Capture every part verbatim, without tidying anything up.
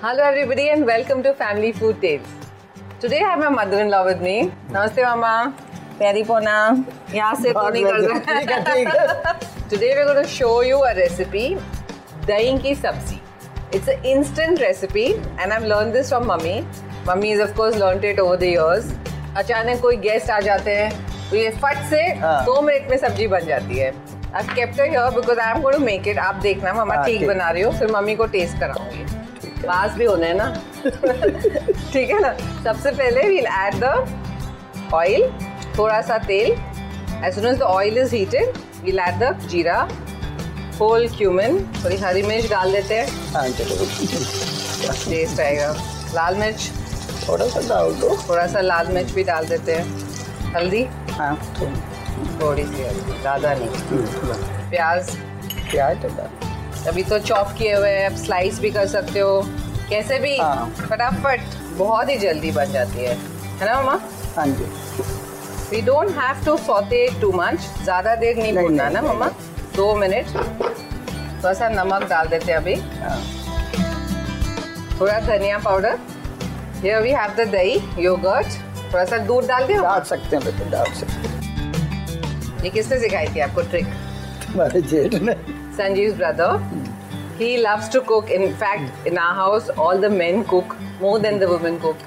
Hello everybody and welcome to Family Food Tales. Today I have my mother-in-law with me. Namaste mama. Pyari pona. Yahan se to nahi kar sakte. Today we're going to show you a recipe, dahi ki sabzi. It's an instant recipe and I've learned this from mummy. Mummy has of course learned it over the years. अचानक कोई guest आ जाते हैं तो ये फट से दो minute में सब्जी बन जाती है. I've kept it here because I'm going to make it. आप देखना मामा ठीक बना रही हो, फिर मम्मी को टेस्ट कराऊंगी. पास भी होना है ना. ठीक है ना. सबसे पहले वील ऐड द ऑयल, थोड़ा सा तेल. As soon as the oil is heated we'll add the jeera, whole cumin, थोड़ी हरी मिर्च डाल देते हैं. टेस्ट आएगा. लाल मिर्च थोड़ा सा डाल दो. थोड़ा सा लाल मिर्च भी डाल देते हैं. हल्दी, हाँ थोड़ी सी हल्दी, ज़्यादा नहीं. प्याज प्याज तो डाल, अभी तो चॉप किए हुए हैं. आप स्लाइस भी कर सकते हो, कैसे भी फटाफट, बहुत ही जल्दी बन जाती है, है ना मामा? हाँ जी. We don't have to saute it too much. ज़्यादा देर नहीं भूनना ना मामा, दो मिनट. थोड़ा सा नमक डाल देते हैं अभी. थोड़ा धनिया powder. Here we have the दही, yogurt. थोड़ा सा दूध डाल के डाल सकते हैं बेटे, डाल सकते हैं. ये किसने सिखाई थी आपको ट्रिक? तुम्हारे जेठ ने. Sanjeev's brother, he loves to cook. In fact, in our house, all the men cook more than the women cook.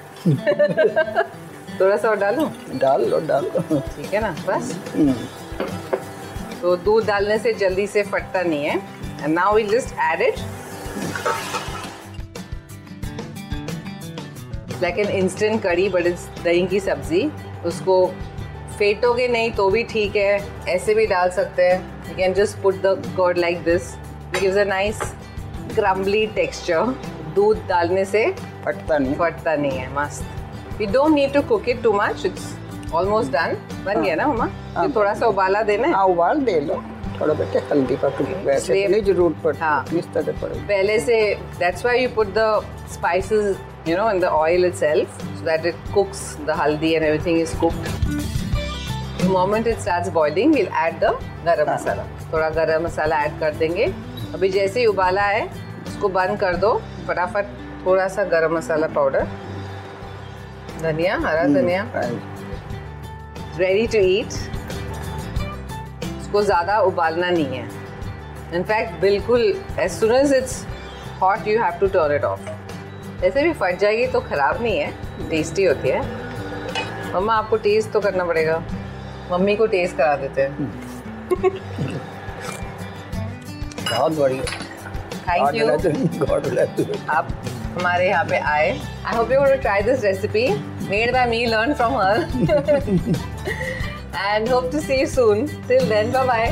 थोड़ा सा और डालो. डाल लो, डाल लो. ठीक है ना, बस. तो दूध डालने से जल्दी से फटता नहीं है. And now we just add it. It's like an instant curry, but it's दही की सब्जी. उसको फेटोगे नहीं तो भी ठीक है, ऐसे भी डाल सकते हैं. You can just put the curd like this. It gives a nice crumbly texture. दूध डालने से फटता नहीं, फटता नहीं है. मस्त. We don't need to cook it too much. It's almost done. बन गया ना मम्मा? तो थोड़ा सा उबाला देना है. हाँ, उबाल दे लो. थोड़ा बेटे हल्दी का कुछ वैसे नहीं जरूर पड़ता. हाँ, इस तरह पड़े. पहले से. That's why you put the spices, you know, in the oil itself, so that it cooks. The haldi and everything is cooked. The moment it starts boiling, we'll add the garam masala. थोड़ा गरम मसाला add कर देंगे. अभी जैसे ही उबाला है उसको बंद कर दो फटाफट. थोड़ा सा गरम मसाला पाउडर, धनिया, हरा धनिया. Ready to eat. इसको ज़्यादा उबालना नहीं है. इनफैक्ट बिल्कुल as soon as it's hot you have to turn it off. ऐसे भी फट जाएगी तो ख़राब नहीं है, टेस्टी होती है. मम्मा आपको टेस्ट तो करना पड़ेगा. मम्मी को टेस्ट करा देते हैं. बहुत बढ़िया. Thank you. God bless you. आप हमारे यहाँ पे आए. I hope you want to try this recipe made by me, learn from her. And hope to see you soon. Till then bye bye.